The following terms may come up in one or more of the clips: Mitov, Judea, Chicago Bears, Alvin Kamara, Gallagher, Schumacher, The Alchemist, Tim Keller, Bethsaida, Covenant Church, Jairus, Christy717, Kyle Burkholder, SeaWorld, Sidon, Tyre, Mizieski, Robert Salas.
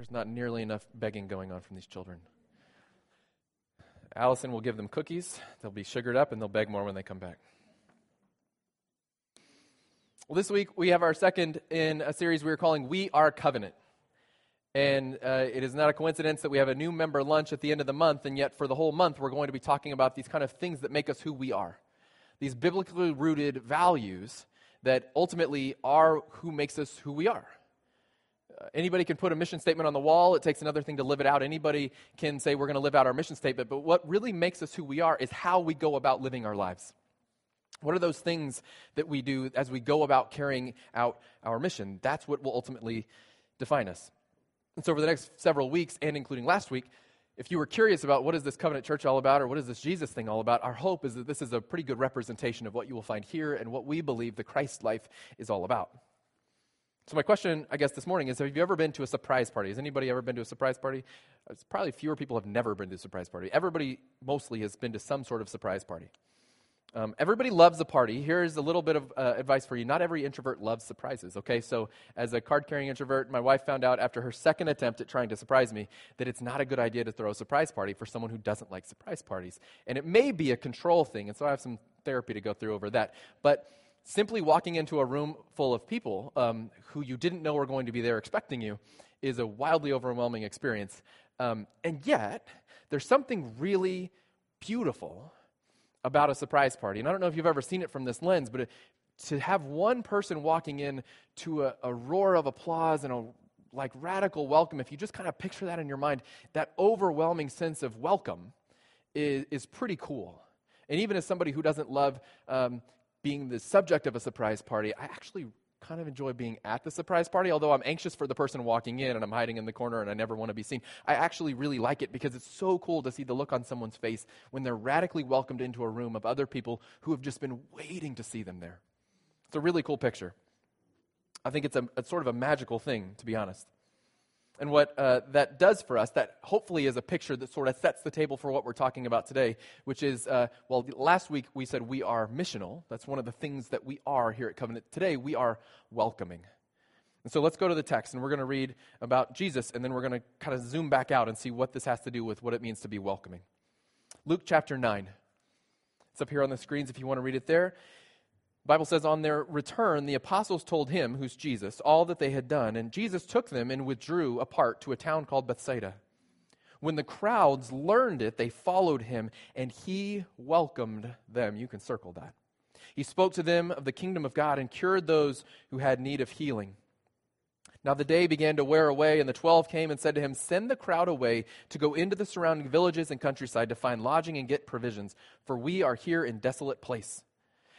There's not nearly enough begging going on from these children. Allison will give them cookies. They'll be sugared up, and they'll beg more when they come back. Well, this week we have our second in a series we are calling We Are Covenant. And it is not a coincidence that we have a new member lunch at the end of the month, and yet for the whole month we're going to be talking about these kind of things that make us who we are. These biblically rooted values that ultimately are who makes us who we are. Anybody can put a mission statement on the wall. It takes another thing to live it out. Anybody can say we're going to live out our mission statement, but what really makes us who we are is how we go about living our lives. What are those things that we do as we go about carrying out our mission? That's what will ultimately define us. And so over the next several weeks, and including last week, if you were curious about what is this Covenant Church all about, or what is this Jesus thing all about, our hope is that this is a pretty good representation of what you will find here and what we believe the Christ life is all about. So my question, I guess, this morning is, have you ever been to a surprise party? Has anybody ever been to a surprise party? It's probably fewer people have never been to a surprise party. Everybody mostly has been to some sort of surprise party. Everybody loves a party. Here's a little bit of advice for you. Not every introvert loves surprises, okay? So as a card-carrying introvert, my wife found out after her second attempt at trying to surprise me that it's not a good idea to throw a surprise party for someone who doesn't like surprise parties. And it may be a control thing, and so I have some therapy to go through over that. But simply walking into a room full of people who you didn't know were going to be there expecting you is a wildly overwhelming experience. And yet, there's something really beautiful about a surprise party. And I don't know if you've ever seen it from this lens, but to have one person walking in to a roar of applause and a like radical welcome, if you just kind of picture that in your mind, that overwhelming sense of welcome is pretty cool. And even as somebody who doesn't love being the subject of a surprise party, I actually kind of enjoy being at the surprise party, although I'm anxious for the person walking in and I'm hiding in the corner and I never want to be seen. I actually really like it because it's so cool to see the look on someone's face when they're radically welcomed into a room of other people who have just been waiting to see them there. It's a really cool picture. I think it's sort of a magical thing, to be honest. And what that does for us, that hopefully is a picture that sort of sets the table for what we're talking about today, which is, well, last week we said we are missional. That's one of the things that we are here at Covenant. Today we are welcoming. And so let's go to the text, and we're going to read about Jesus, and then we're going to kind of zoom back out and see what this has to do with what it means to be welcoming. Luke chapter 9. It's up here on the screens if you want to read it there. Bible says, on their return, the apostles told him, who's Jesus, all that they had done, and Jesus took them and withdrew apart to a town called Bethsaida. When the crowds learned it, they followed him, and he welcomed them. You can circle that. He spoke to them of the kingdom of God and cured those who had need of healing. Now the day began to wear away, and the 12 came and said to him, send the crowd away to go into the surrounding villages and countryside to find lodging and get provisions, for we are here in desolate place.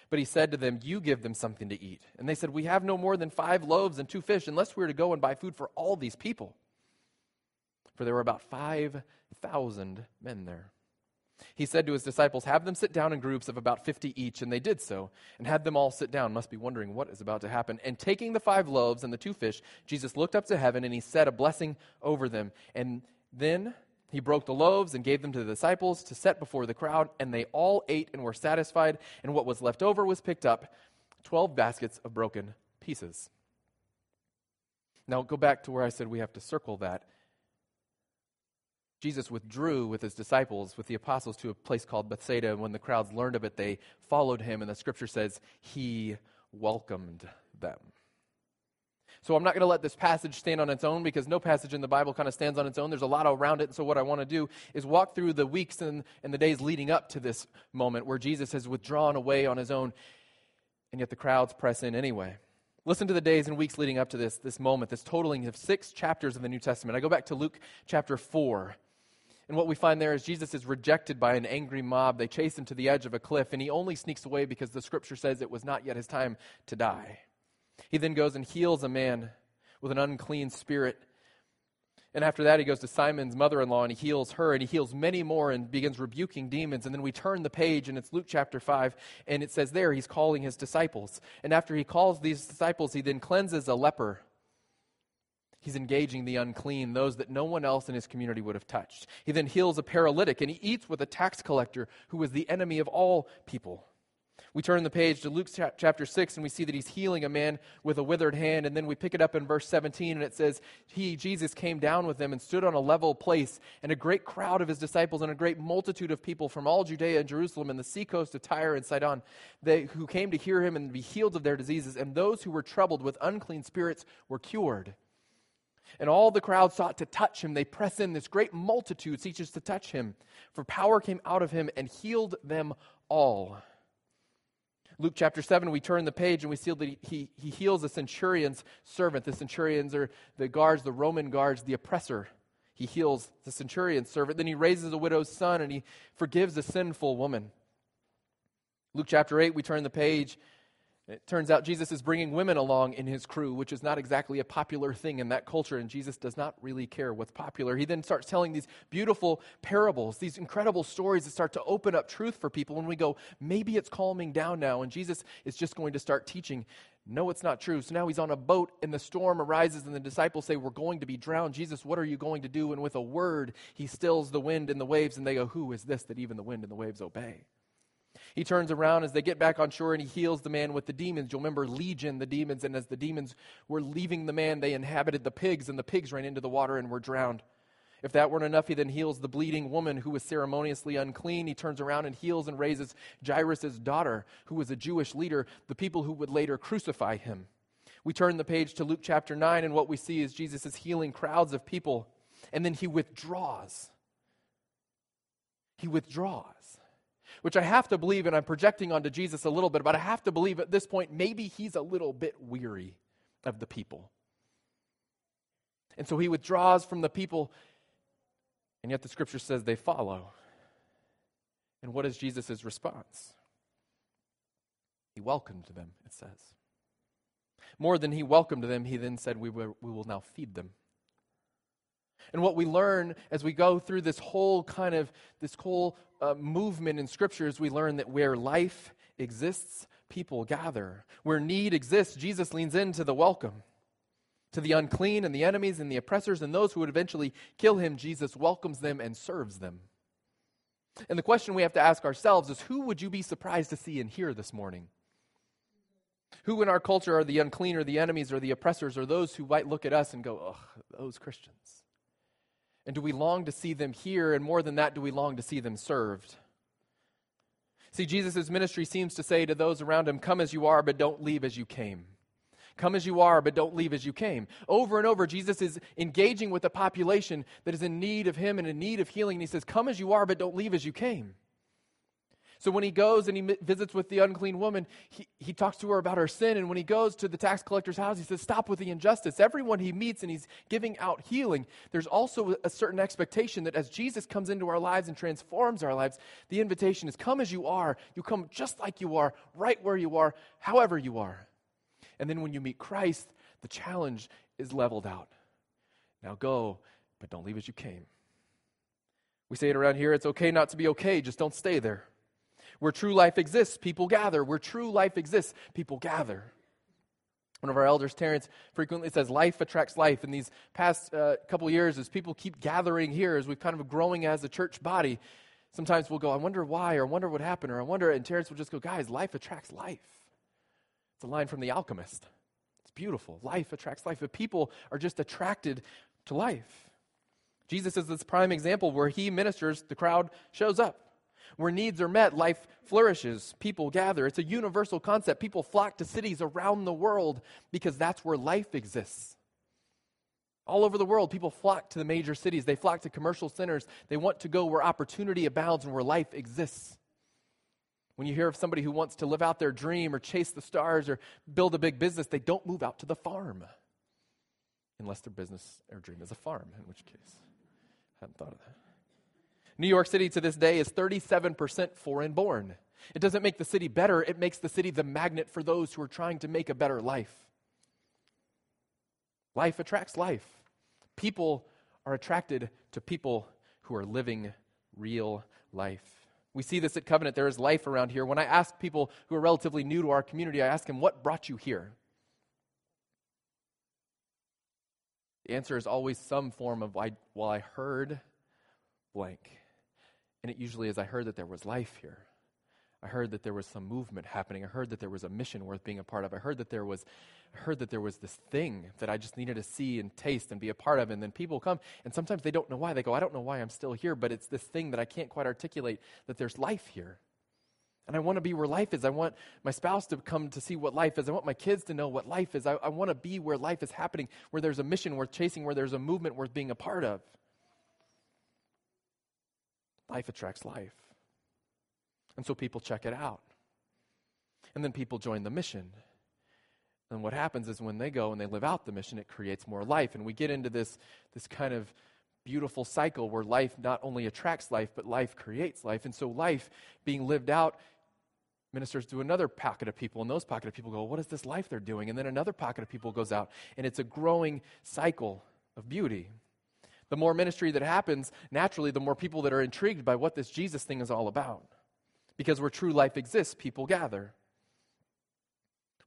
But he said to them, you give them something to eat. And they said, we have no more than 5 loaves and 2 fish, unless we were to go and buy food for all these people. For there were about 5,000 men there. He said to his disciples, have them sit down in groups of about 50 each. And they did so, and had them all sit down, must be wondering what is about to happen. And taking the 5 loaves and the 2 fish, Jesus looked up to heaven, and he said a blessing over them. And then he broke the loaves and gave them to the disciples to set before the crowd, and they all ate and were satisfied, and what was left over was picked up, 12 baskets of broken pieces. Now go back to where I said we have to circle that. Jesus withdrew with his disciples, with the apostles, to a place called Bethsaida, and when the crowds learned of it, they followed him, and the scripture says he welcomed them. So I'm not going to let this passage stand on its own, because no passage in the Bible kind of stands on its own. There's a lot around it, and so what I want to do is walk through the weeks and the days leading up to this moment where Jesus has withdrawn away on his own, and yet the crowds press in anyway. Listen to the days and weeks leading up to this moment, this totaling of 6 chapters of the New Testament. I go back to Luke chapter 4. And what we find there is Jesus is rejected by an angry mob. They chase him to the edge of a cliff, and he only sneaks away because the scripture says it was not yet his time to die. He then goes and heals a man with an unclean spirit. And after that, he goes to Simon's mother-in-law, and he heals her, and he heals many more and begins rebuking demons. And then we turn the page, and it's Luke chapter 5, and it says there he's calling his disciples. And after he calls these disciples, he then cleanses a leper. He's engaging the unclean, those that no one else in his community would have touched. He then heals a paralytic, and he eats with a tax collector who was the enemy of all people. We turn the page to Luke chapter 6, and we see that he's healing a man with a withered hand, and then we pick it up in verse 17, and it says, he, Jesus, came down with them and stood on a level place, and a great crowd of his disciples and a great multitude of people from all Judea and Jerusalem and the seacoast of Tyre and Sidon, who came to hear him and be healed of their diseases, and those who were troubled with unclean spirits were cured. And all the crowd sought to touch him. They press in. This great multitude seeks to touch him. For power came out of him and healed them all. Luke chapter 7, we turn the page and we see that he heals a centurion's servant. The centurions are the guards, the Roman guards, the oppressor. He heals the centurion's servant. Then he raises a widow's son and he forgives a sinful woman. Luke chapter 8, we turn the page. It turns out Jesus is bringing women along in his crew, which is not exactly a popular thing in that culture, and Jesus does not really care what's popular. He then starts telling these beautiful parables, these incredible stories that start to open up truth for people, and we go, maybe it's calming down now, and Jesus is just going to start teaching. No, it's not true. So now he's on a boat, and the storm arises, and the disciples say, we're going to be drowned. Jesus, what are you going to do? And with a word, he stills the wind and the waves, and they go, who is this that even the wind and the waves obey? He turns around as they get back on shore and he heals the man with the demons. You'll remember Legion, the demons, and as the demons were leaving the man, they inhabited the pigs, and the pigs ran into the water and were drowned. If that weren't enough, he then heals the bleeding woman who was ceremoniously unclean. He turns around and heals and raises Jairus' daughter, who was a Jewish leader, the people who would later crucify him. We turn the page to Luke chapter 9, and what we see is Jesus is healing crowds of people, and then he withdraws. He withdraws. Which I have to believe, and I'm projecting onto Jesus a little bit, but I have to believe at this point, maybe he's a little bit weary of the people. And so he withdraws from the people, and yet the scripture says they follow. And what is Jesus' response? He welcomed them, it says. More than he welcomed them, he then said, we will now feed them. And what we learn as we go through this whole kind of, this whole movement in Scripture is we learn that where life exists, people gather. Where need exists, Jesus leans into the welcome. To the unclean and the enemies and the oppressors and those who would eventually kill him, Jesus welcomes them and serves them. And the question we have to ask ourselves is, who would you be surprised to see and hear this morning? Who in our culture are the unclean or the enemies or the oppressors or those who might look at us and go, ugh, those Christians? And do we long to see them here? And more than that, do we long to see them served? See, Jesus' ministry seems to say to those around him, come as you are, but don't leave as you came. Come as you are, but don't leave as you came. Over and over, Jesus is engaging with a population that is in need of him and in need of healing. And he says, come as you are, but don't leave as you came. So when he goes and he visits with the unclean woman, he talks to her about her sin. And when he goes to the tax collector's house, he says, stop with the injustice. Everyone he meets, and he's giving out healing. There's also a certain expectation that as Jesus comes into our lives and transforms our lives, the invitation is come as you are. You come just like you are, right where you are, however you are. And then when you meet Christ, the challenge is leveled out. Now go, but don't leave as you came. We say it around here, it's okay not to be okay, just don't stay there. Where true life exists, people gather. Where true life exists, people gather. One of our elders, Terrence, frequently says life attracts life. In these past couple years, as people keep gathering here, as we've kind of growing as a church body, sometimes we'll go, I wonder why, or I wonder what happened, or I wonder, and Terrence will just go, guys, life attracts life. It's a line from The Alchemist. It's beautiful. Life attracts life. But people are just attracted to life. Jesus is this prime example where he ministers, the crowd shows up. Where needs are met, life flourishes, people gather. It's a universal concept. People flock to cities around the world because that's where life exists. All over the world, people flock to the major cities. They flock to commercial centers. They want to go where opportunity abounds and where life exists. When you hear of somebody who wants to live out their dream or chase the stars or build a big business, they don't move out to the farm unless their business or dream is a farm, in which case, I hadn't thought of that. New York City to this day is 37% foreign-born. It doesn't make the city better. It makes the city the magnet for those who are trying to make a better life. Life attracts life. People are attracted to people who are living real life. We see this at Covenant. There is life around here. When I ask people who are relatively new to our community, I ask them, what brought you here? The answer is always some form of, well, I heard blank. And it usually is, I heard that there was life here. I heard that there was some movement happening. I heard that there was a mission worth being a part of. I heard that there was this thing that I just needed to see and taste and be a part of. And then people come, and sometimes they don't know why. They go, I don't know why I'm still here, but it's this thing that I can't quite articulate, that there's life here. And I want to be where life is. I want my spouse to come to see what life is. I want my kids to know what life is. I want to be where life is happening, where there's a mission worth chasing, where there's a movement worth being a part of. Life attracts life. And so people check it out. And then people join the mission. And what happens is when they go and they live out the mission, it creates more life. And we get into this kind of beautiful cycle where life not only attracts life, but life creates life. And so life being lived out ministers to another pocket of people. And those pocket of people go, what is this life they're doing? And then another pocket of people goes out. And it's a growing cycle of beauty. The more ministry that happens, naturally, the more people that are intrigued by what this Jesus thing is all about. Because where true life exists, people gather.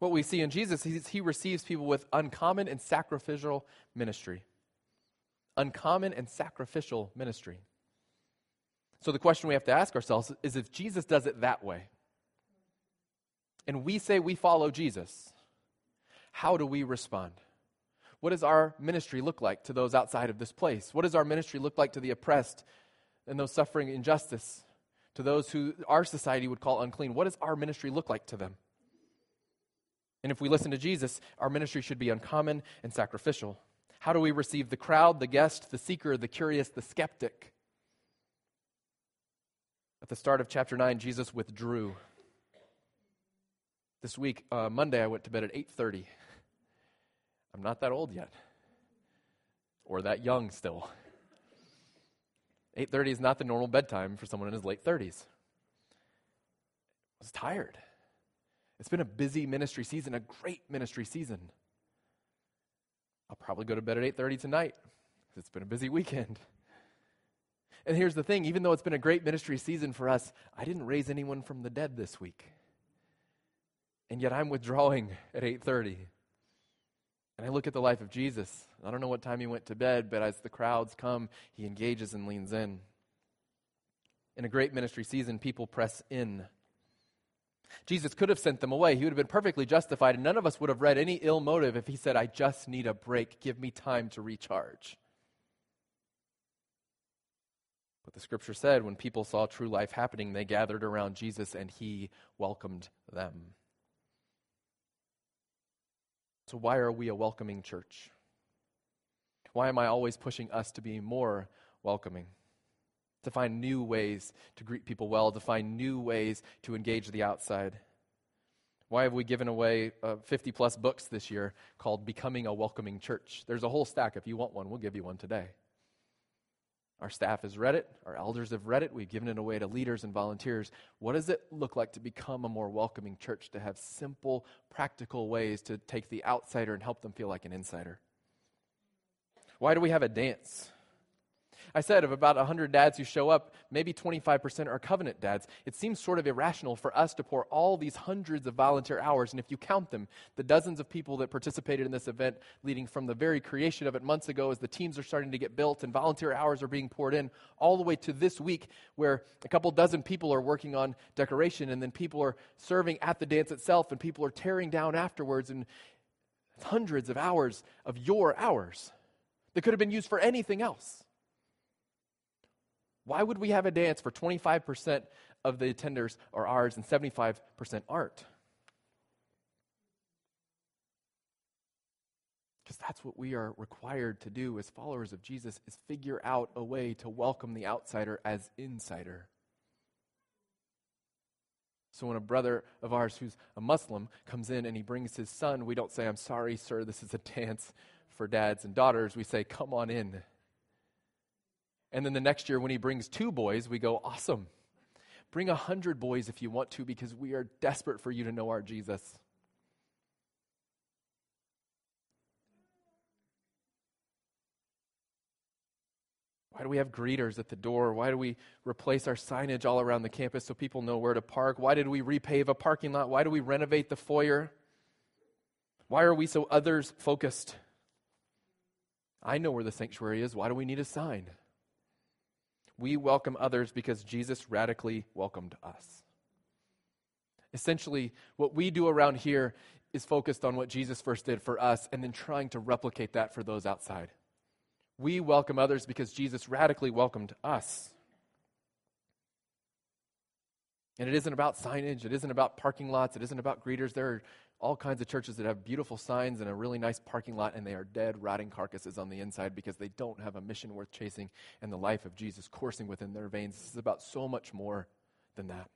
What we see in Jesus is he receives people with uncommon and sacrificial ministry. Uncommon and sacrificial ministry. So the question we have to ask ourselves is, if Jesus does it that way, and we say we follow Jesus, how do we respond? What does our ministry look like to those outside of this place? What does our ministry look like to the oppressed and those suffering injustice? To those who our society would call unclean, what does our ministry look like to them? And if we listen to Jesus, our ministry should be uncommon and sacrificial. How do we receive the crowd, the guest, the seeker, the curious, the skeptic? At the start of chapter 9, Jesus withdrew. This week, Monday, I went to bed at 8:30. I'm not that old yet, or that young still. 8:30 is not the normal bedtime for someone in his late 30s. I was tired. It's been a busy ministry season, a great ministry season. I'll probably go to bed at 8:30 tonight, because it's been a busy weekend. And here's the thing, even though it's been a great ministry season for us, I didn't raise anyone from the dead this week. And yet I'm withdrawing at 8:30. And I look at the life of Jesus. I don't know what time he went to bed, but as the crowds come, he engages and leans in. In a great ministry season, people press in. Jesus could have sent them away. He would have been perfectly justified, and none of us would have read any ill motive if he said, I just need a break. Give me time to recharge. But the scripture said, when people saw true life happening, they gathered around Jesus, and he welcomed them. So why are we a welcoming church? Why am I always pushing us to be more welcoming? To find new ways to greet people well, to find new ways to engage the outside. Why have we given away 50 plus books this year called Becoming a Welcoming Church? There's a whole stack. If you want one, we'll give you one today. Our staff has read it. Our elders have read it. We've given it away to leaders and volunteers. What does it look like to become a more welcoming church, to have simple, practical ways to take the outsider and help them feel like an insider? Why do we have a dance? I said of about 100 dads who show up, maybe 25% are covenant dads. It seems sort of irrational for us to pour all these hundreds of volunteer hours, and if you count them, the dozens of people that participated in this event, leading from the very creation of it months ago as the teams are starting to get built and volunteer hours are being poured in, all the way to this week where a couple dozen people are working on decoration, and then people are serving at the dance itself, and people are tearing down afterwards, and hundreds of hours of your hours that could have been used for anything else. Why would we have a dance for 25% of the attenders are ours and 75% aren't? Because that's what we are required to do as followers of Jesus, is figure out a way to welcome the outsider as insider. So when a brother of ours who's a Muslim comes in and he brings his son, we don't say, I'm sorry, sir, this is a dance for dads and daughters. We say, come on in. And then the next year when he brings 2 boys, we go, awesome. Bring 100 boys if you want to, because we are desperate for you to know our Jesus. Why do we have greeters at the door? Why do we replace our signage all around the campus so people know where to park? Why did we repave a parking lot? Why do we renovate the foyer? Why are we so others focused? I know where the sanctuary is. Why do we need a sign? We welcome others because Jesus radically welcomed us. Essentially, what we do around here is focused on what Jesus first did for us and then trying to replicate that for those outside. We welcome others because Jesus radically welcomed us. And it isn't about signage. It isn't about parking lots. It isn't about greeters. There are all kinds of churches that have beautiful signs and a really nice parking lot, and they are dead, rotting carcasses on the inside because they don't have a mission worth chasing and the life of Jesus coursing within their veins. This is about so much more than that.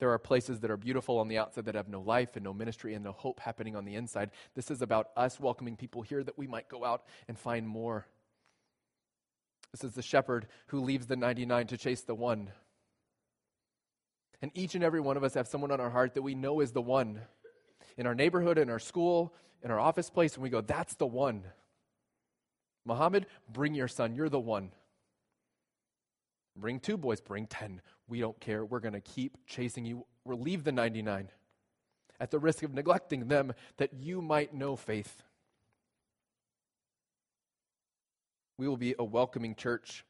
There are places that are beautiful on the outside that have no life and no ministry and no hope happening on the inside. This is about us welcoming people here that we might go out and find more. This is the shepherd who leaves the 99 to chase the one. And each and every one of us have someone on our heart that we know is the one. In our neighborhood, in our school, in our office place, and we go, that's the one. Muhammad, bring your son. You're the one. Bring 2 boys, bring 10. We don't care. We're going to keep chasing you. We'll leave the 99 at the risk of neglecting them that you might know faith. We will be a welcoming church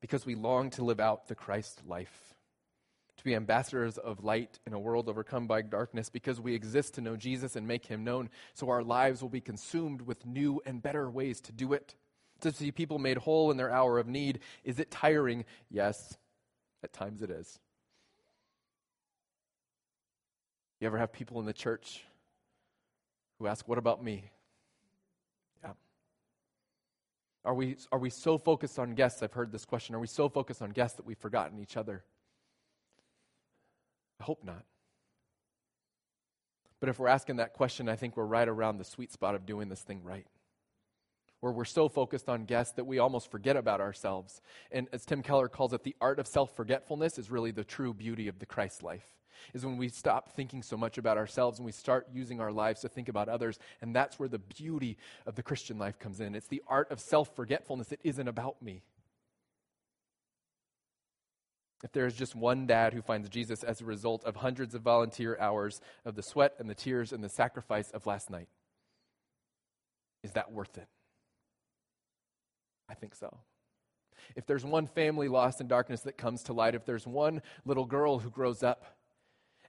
because we long to live out the Christ life, to be ambassadors of light in a world overcome by darkness because we exist to know Jesus and make him known, so our lives will be consumed with new and better ways to do it. To see people made whole in their hour of need. Is it tiring? Yes, at times it is. You ever have people in the church who ask, what about me? Yeah. Are we so focused on guests? I've heard this question. Are we so focused on guests that we've forgotten each other? I hope not. But if we're asking that question, I think we're right around the sweet spot of doing this thing right, where we're so focused on guests that we almost forget about ourselves. And as Tim Keller calls it, the art of self-forgetfulness is really the true beauty of the Christ life, is when we stop thinking so much about ourselves and we start using our lives to think about others, and that's where the beauty of the Christian life comes in. It's the art of self-forgetfulness. It isn't about me. If there is just one dad who finds Jesus as a result of hundreds of volunteer hours of the sweat and the tears and the sacrifice of last night, is that worth it? I think so. If there's one family lost in darkness that comes to light, if there's one little girl who grows up,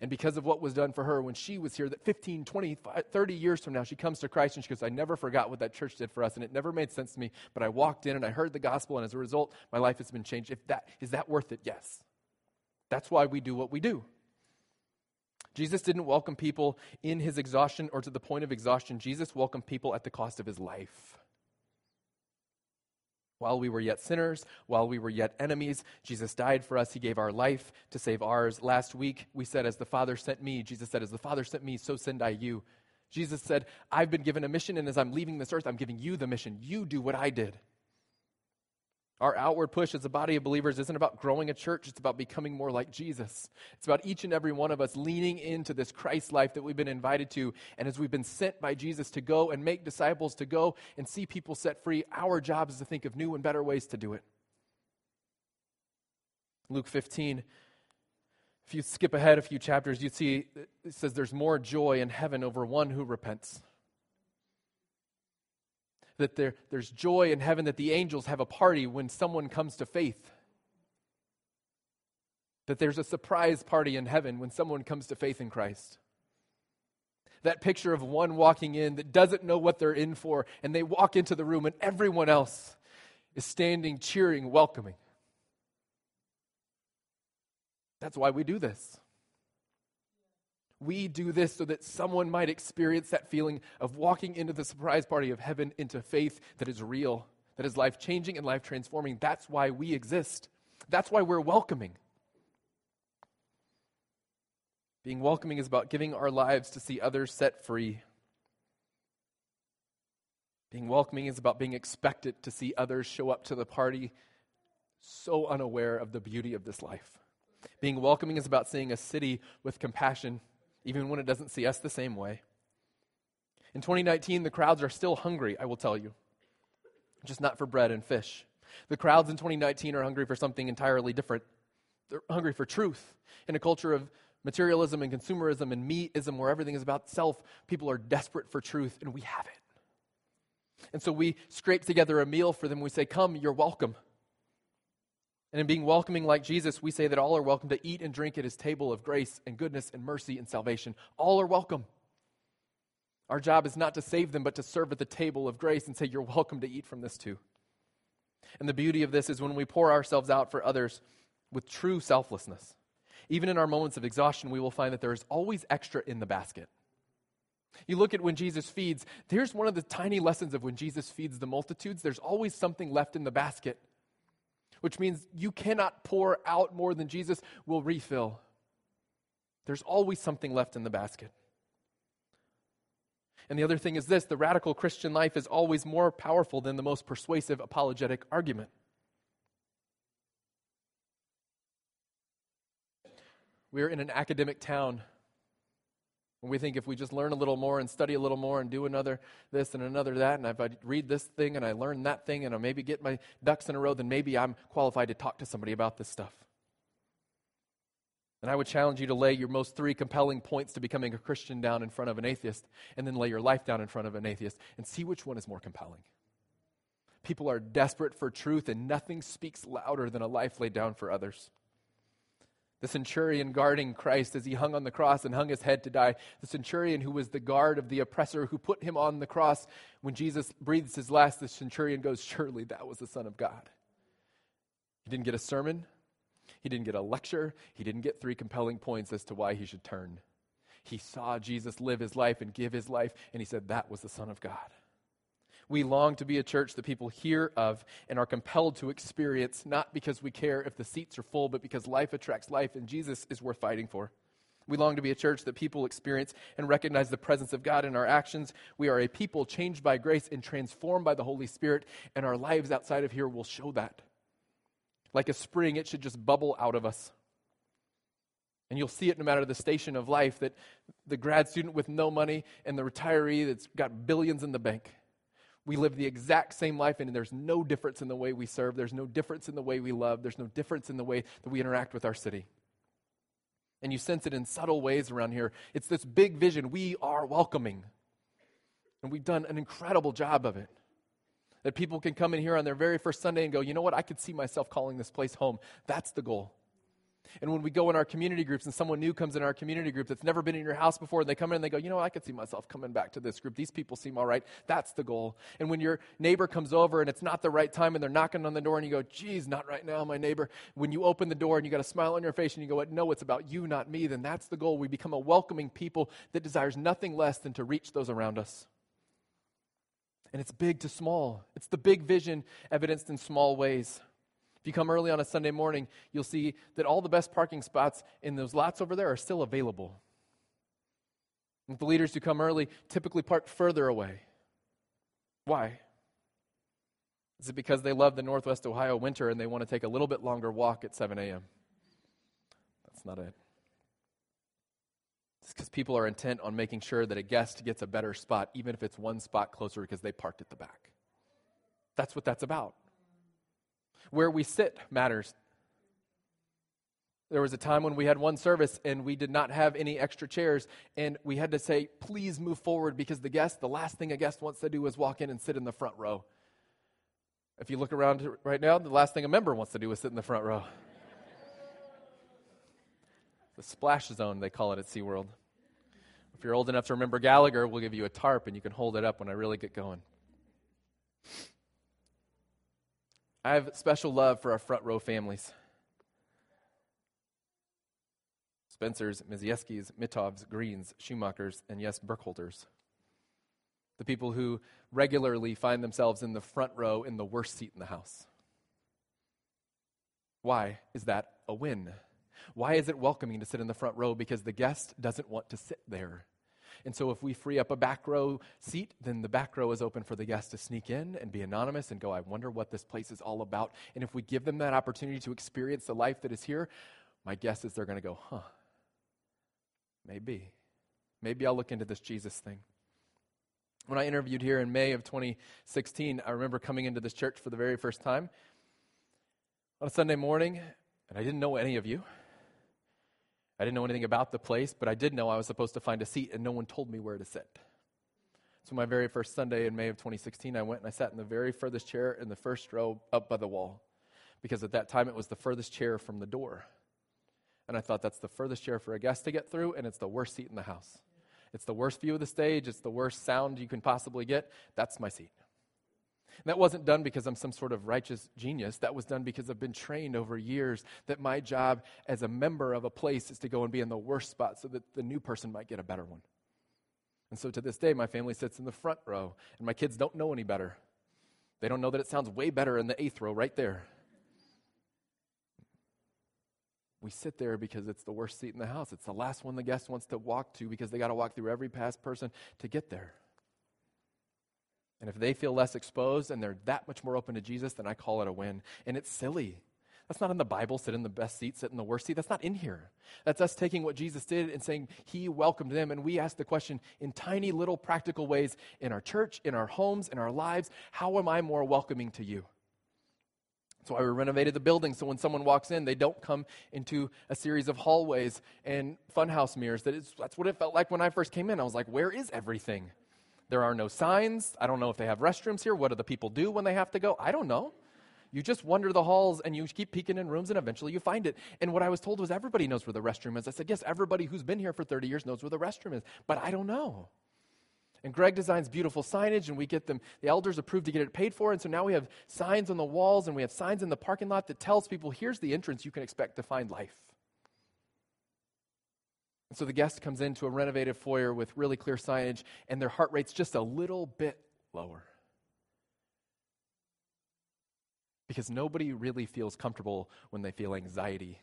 and because of what was done for her when she was here, that 15, 20, 30 years from now, she comes to Christ and she goes, I never forgot what that church did for us, and it never made sense to me, but I walked in and I heard the gospel, and as a result, my life has been changed. Is that worth it? Yes. That's why we do what we do. Jesus didn't welcome people in his exhaustion or to the point of exhaustion. Jesus welcomed people at the cost of his life. While we were yet sinners, while we were yet enemies, Jesus died for us. He gave our life to save ours. Last week, we said, as the Father sent me, Jesus said, as the Father sent me, so send I you. Jesus said, I've been given a mission, and as I'm leaving this earth, I'm giving you the mission. You do what I did. Our outward push as a body of believers isn't about growing a church. It's about becoming more like Jesus. It's about each and every one of us leaning into this Christ life that we've been invited to. And as we've been sent by Jesus to go and make disciples, to go and see people set free, our job is to think of new and better ways to do it. Luke 15, if you skip ahead a few chapters, you'd see it says there's more joy in heaven over one who repents. That there's joy in heaven that the angels have a party when someone comes to faith. That there's a surprise party in heaven when someone comes to faith in Christ. That picture of one walking in that doesn't know what they're in for, and they walk into the room and everyone else is standing, cheering, welcoming. That's why we do this. We do this so that someone might experience that feeling of walking into the surprise party of heaven into faith that is real, that is life-changing and life-transforming. That's why we exist. That's why we're welcoming. Being welcoming is about giving our lives to see others set free. Being welcoming is about being expected to see others show up to the party, so unaware of the beauty of this life. Being welcoming is about seeing a city with compassion, even when it doesn't see us the same way. In 2019, the crowds are still hungry, I will tell you, just not for bread and fish. The crowds in 2019 are hungry for something entirely different. They're hungry for truth. In a culture of materialism and consumerism and me-ism, where everything is about self, people are desperate for truth, and we have it. And so we scrape together a meal for them. We say, come, you're welcome. And in being welcoming like Jesus, we say that all are welcome to eat and drink at his table of grace and goodness and mercy and salvation. All are welcome. Our job is not to save them, but to serve at the table of grace and say, you're welcome to eat from this too. And the beauty of this is when we pour ourselves out for others with true selflessness, even in our moments of exhaustion, we will find that there is always extra in the basket. You look at when Jesus feeds, here's one of the tiny lessons of when Jesus feeds the multitudes. There's always something left in the basket, which means you cannot pour out more than Jesus will refill. There's always something left in the basket. And the other thing is this, the radical Christian life is always more powerful than the most persuasive apologetic argument. We're in an academic town. And we think if we just learn a little more and study a little more and do another this and another that, and if I read this thing and I learn that thing and I maybe get my ducks in a row, then maybe I'm qualified to talk to somebody about this stuff. And I would challenge you to lay your most three compelling points to becoming a Christian down in front of an atheist, and then lay your life down in front of an atheist and see which one is more compelling. People are desperate for truth, and nothing speaks louder than a life laid down for others. The centurion guarding Christ as he hung on the cross and hung his head to die. The centurion who was the guard of the oppressor who put him on the cross. When Jesus breathes his last, the centurion goes, surely that was the Son of God. He didn't get a sermon. He didn't get a lecture. He didn't get three compelling points as to why he should turn. He saw Jesus live his life and give his life, and he said, that was the Son of God. We long to be a church that people hear of and are compelled to experience, not because we care if the seats are full, but because life attracts life and Jesus is worth fighting for. We long to be a church that people experience and recognize the presence of God in our actions. We are a people changed by grace and transformed by the Holy Spirit, and our lives outside of here will show that. Like a spring, it should just bubble out of us. And you'll see it no matter the station of life, that the grad student with no money and the retiree that's got billions in the bank. We live the exact same life, and there's no difference in the way we serve. There's no difference in the way we love. There's no difference in the way that we interact with our city. And you sense it in subtle ways around here. It's this big vision. We are welcoming. And we've done an incredible job of it. That people can come in here on their very first Sunday and go, you know what, I could see myself calling this place home. That's the goal. And when we go in our community groups and someone new comes in our community group that's never been in your house before, and they come in and they go, you know, I could see myself coming back to this group. These people seem all right. That's the goal. And when your neighbor comes over and it's not the right time and they're knocking on the door and you go, geez, not right now, my neighbor. When you open the door and you got a smile on your face and you go, no, it's about you, not me, then that's the goal. We become a welcoming people that desires nothing less than to reach those around us. And it's big to small. It's the big vision evidenced in small ways. If you come early on a Sunday morning, you'll see that all the best parking spots in those lots over there are still available. And the leaders who come early typically park further away. Why? Is it because they love the Northwest Ohio winter and they want to take a little bit longer walk at 7 a.m.? That's not it. It's because people are intent on making sure that a guest gets a better spot, even if it's one spot closer because they parked at the back. That's what that's about. Where we sit matters. There was a time when we had one service and we did not have any extra chairs, and we had to say, please move forward, because the guest, the last thing a guest wants to do is walk in and sit in the front row. If you look around right now, the last thing a member wants to do is sit in the front row. The splash zone, they call it at SeaWorld. If you're old enough to remember Gallagher, we'll give you a tarp and you can hold it up when I really get going. I have special love for our front row families. Spencers, Mizieskis, Mitovs, Greens, Schumachers, and yes, Burkholders. The people who regularly find themselves in the front row in the worst seat in the house. Why is that a win? Why is it welcoming to sit in the front row? Because the guest doesn't want to sit there. And so if we free up a back row seat, then the back row is open for the guest to sneak in and be anonymous and go, I wonder what this place is all about. And if we give them that opportunity to experience the life that is here, my guess is they're going to go, huh, maybe. Maybe I'll look into this Jesus thing. When I interviewed here in May of 2016, I remember coming into this church for the very first time on a Sunday morning, and I didn't know any of you. I didn't know anything about the place, but I did know I was supposed to find a seat, and no one told me where to sit. So my very first Sunday in May of 2016, I went and I sat in the very furthest chair in the first row up by the wall. because at that time it was the furthest chair from the door. And I thought, that's the furthest chair for a guest to get through, and it's the worst seat in the house. It's the worst view of the stage. It's the worst sound you can possibly get. That's my seat. And that wasn't done because I'm some sort of righteous genius. That was done because I've been trained over years that my job as a member of a place is to go and be in the worst spot so that the new person might get a better one. And so to this day, my family sits in the front row, and my kids don't know any better. They don't know that it sounds way better in the eighth row right there. We sit there because it's the worst seat in the house. It's the last one the guest wants to walk to because they got to walk through every past person to get there. And if they feel less exposed and they're that much more open to Jesus, then I call it a win. And it's silly. That's not in the Bible, sit in the best seat, sit in the worst seat. That's not in here. That's us taking what Jesus did and saying he welcomed them. And we ask the question in tiny little practical ways in our church, in our homes, in our lives, how am I more welcoming to you? That's why we renovated the building, so when someone walks in, they don't come into a series of hallways and funhouse mirrors. That's what it felt like when I first came in. I was like, where is everything? There are no signs. I don't know if they have restrooms here. What do the people do when they have to go? I don't know. You just wander the halls, and you keep peeking in rooms, and eventually you find it. And what I was told was everybody knows where the restroom is. I said, yes, everybody who's been here for 30 years knows where the restroom is, but I don't know. And Greg designs beautiful signage, and we get them, the elders approved to get it paid for, and so now we have signs on the walls, and we have signs in the parking lot that tells people, here's the entrance you can expect to find life. And so the guest comes into a renovated foyer with really clear signage, and their heart rate's just a little bit lower. Because nobody really feels comfortable when they feel anxiety.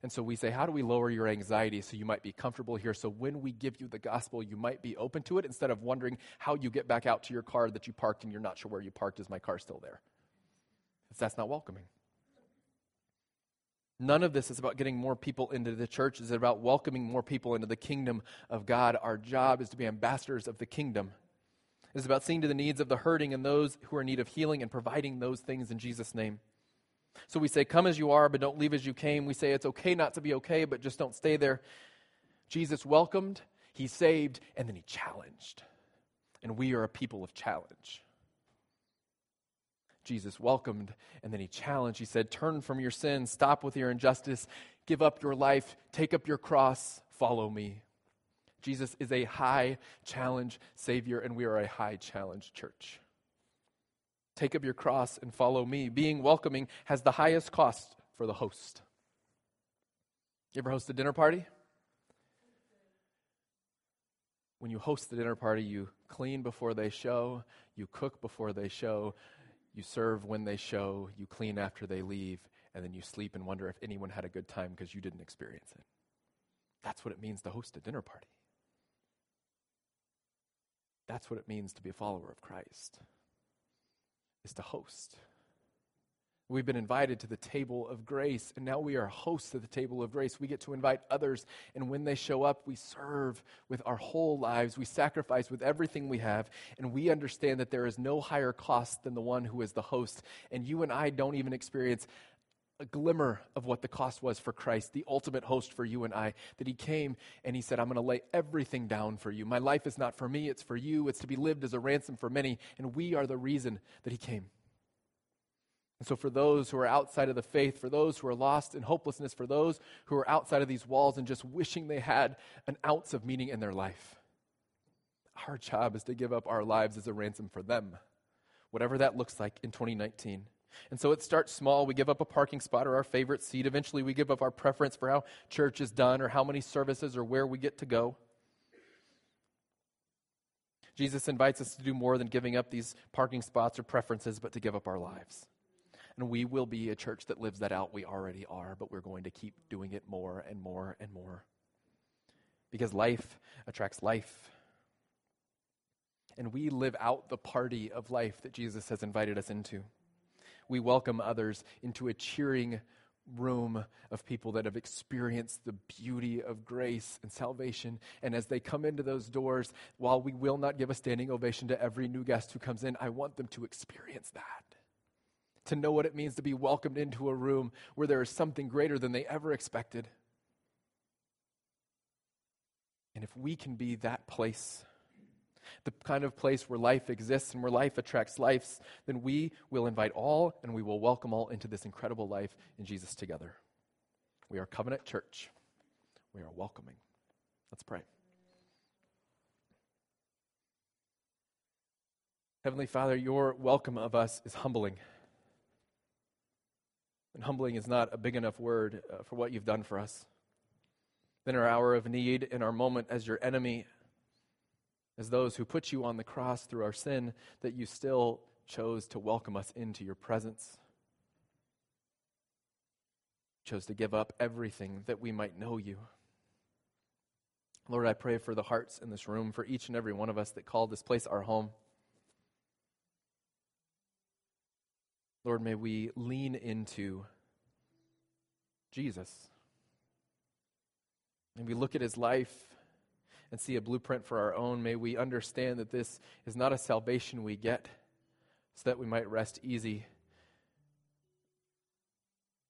And so we say, how do we lower your anxiety so you might be comfortable here? So when we give you the gospel, you might be open to it instead of wondering how you get back out to your car that you parked and you're not sure where you parked. Is my car still there? Because that's not welcoming. None of this is about getting more people into the church. It's about welcoming more people into the kingdom of God. Our job is to be ambassadors of the kingdom. It's about seeing to the needs of the hurting and those who are in need of healing and providing those things in Jesus' name. So we say, come as you are, but don't leave as you came. We say, it's okay not to be okay, but just don't stay there. Jesus welcomed, he saved, and then he challenged. And we are a people of challenge. Jesus welcomed, and then he challenged. He said, turn from your sin, stop with your injustice, give up your life, take up your cross, follow me. Jesus is a high challenge Savior, and we are a high challenge church. Take up your cross and follow me. Being welcoming has the highest cost for the host. You ever host a dinner party? When you host the dinner party, you clean before they show, you cook before they show, you serve when they show, you clean after they leave, and then you sleep and wonder if anyone had a good time because you didn't experience it. That's what it means to host a dinner party. That's what it means to be a follower of Christ. Is to host. We've been invited to the table of grace, and now we are hosts of the table of grace. We get to invite others, and when they show up, we serve with our whole lives. We sacrifice with everything we have, and we understand that there is no higher cost than the one who is the host. And you and I don't even experience a glimmer of what the cost was for Christ, the ultimate host for you and I, that he came and he said, I'm going to lay everything down for you. My life is not for me, it's for you. It's to be lived as a ransom for many, and we are the reason that he came. And so for those who are outside of the faith, for those who are lost in hopelessness, for those who are outside of these walls and just wishing they had an ounce of meaning in their life, our job is to give up our lives as a ransom for them, whatever that looks like in 2019. And so it starts small. We give up a parking spot or our favorite seat. Eventually we give up our preference for how church is done or how many services or where we get to go. Jesus invites us to do more than giving up these parking spots or preferences, but to give up our lives. And we will be a church that lives that out. We already are, but we're going to keep doing it more and more and more. Because life attracts life. And we live out the party of life that Jesus has invited us into. We welcome others into a cheering room of people that have experienced the beauty of grace and salvation. And as they come into those doors, while we will not give a standing ovation to every new guest who comes in, I want them to experience that, to know what it means to be welcomed into a room where there is something greater than they ever expected. And if we can be that place, the kind of place where life exists and where life attracts lives, then we will invite all and we will welcome all into this incredible life in Jesus together. We are Covenant Church. We are welcoming. Let's pray. Heavenly Father, your welcome of us is humbling. And humbling is not a big enough word for what you've done for us. In our hour of need, in our moment as your enemy, as those who put you on the cross through our sin, that you still chose to welcome us into your presence. You chose to give up everything that we might know you. Lord, I pray for the hearts in this room, for each and every one of us that call this place our home. Lord, may we lean into Jesus. And we look at his life and see a blueprint for our own. May we understand that this is not a salvation we get so that we might rest easy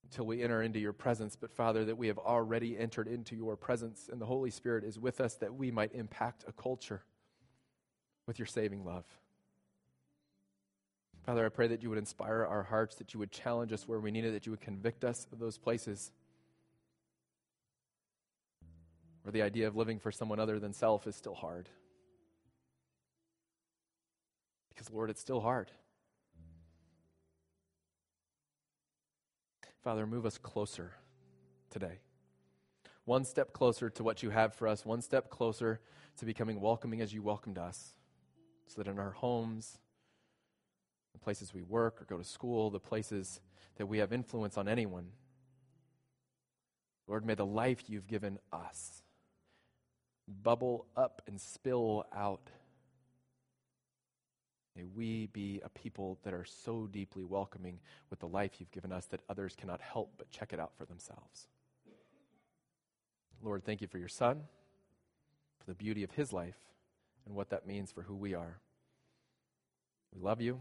until we enter into your presence. But Father, that we have already entered into your presence and the Holy Spirit is with us that we might impact a culture with your saving love. Father, I pray that you would inspire our hearts, that you would challenge us where we need it, that you would convict us of those places where the idea of living for someone other than self is still hard. Because, Lord, it's still hard. Father, move us closer today. One step closer to what you have for us, one step closer to becoming welcoming as you welcomed us, so that in our homes, the places we work or go to school, the places that we have influence on anyone, Lord, may the life you've given us bubble up and spill out. May we be a people that are so deeply welcoming with the life you've given us that others cannot help but check it out for themselves. Lord, thank you for your Son, for the beauty of his life, and what that means for who we are. We love you.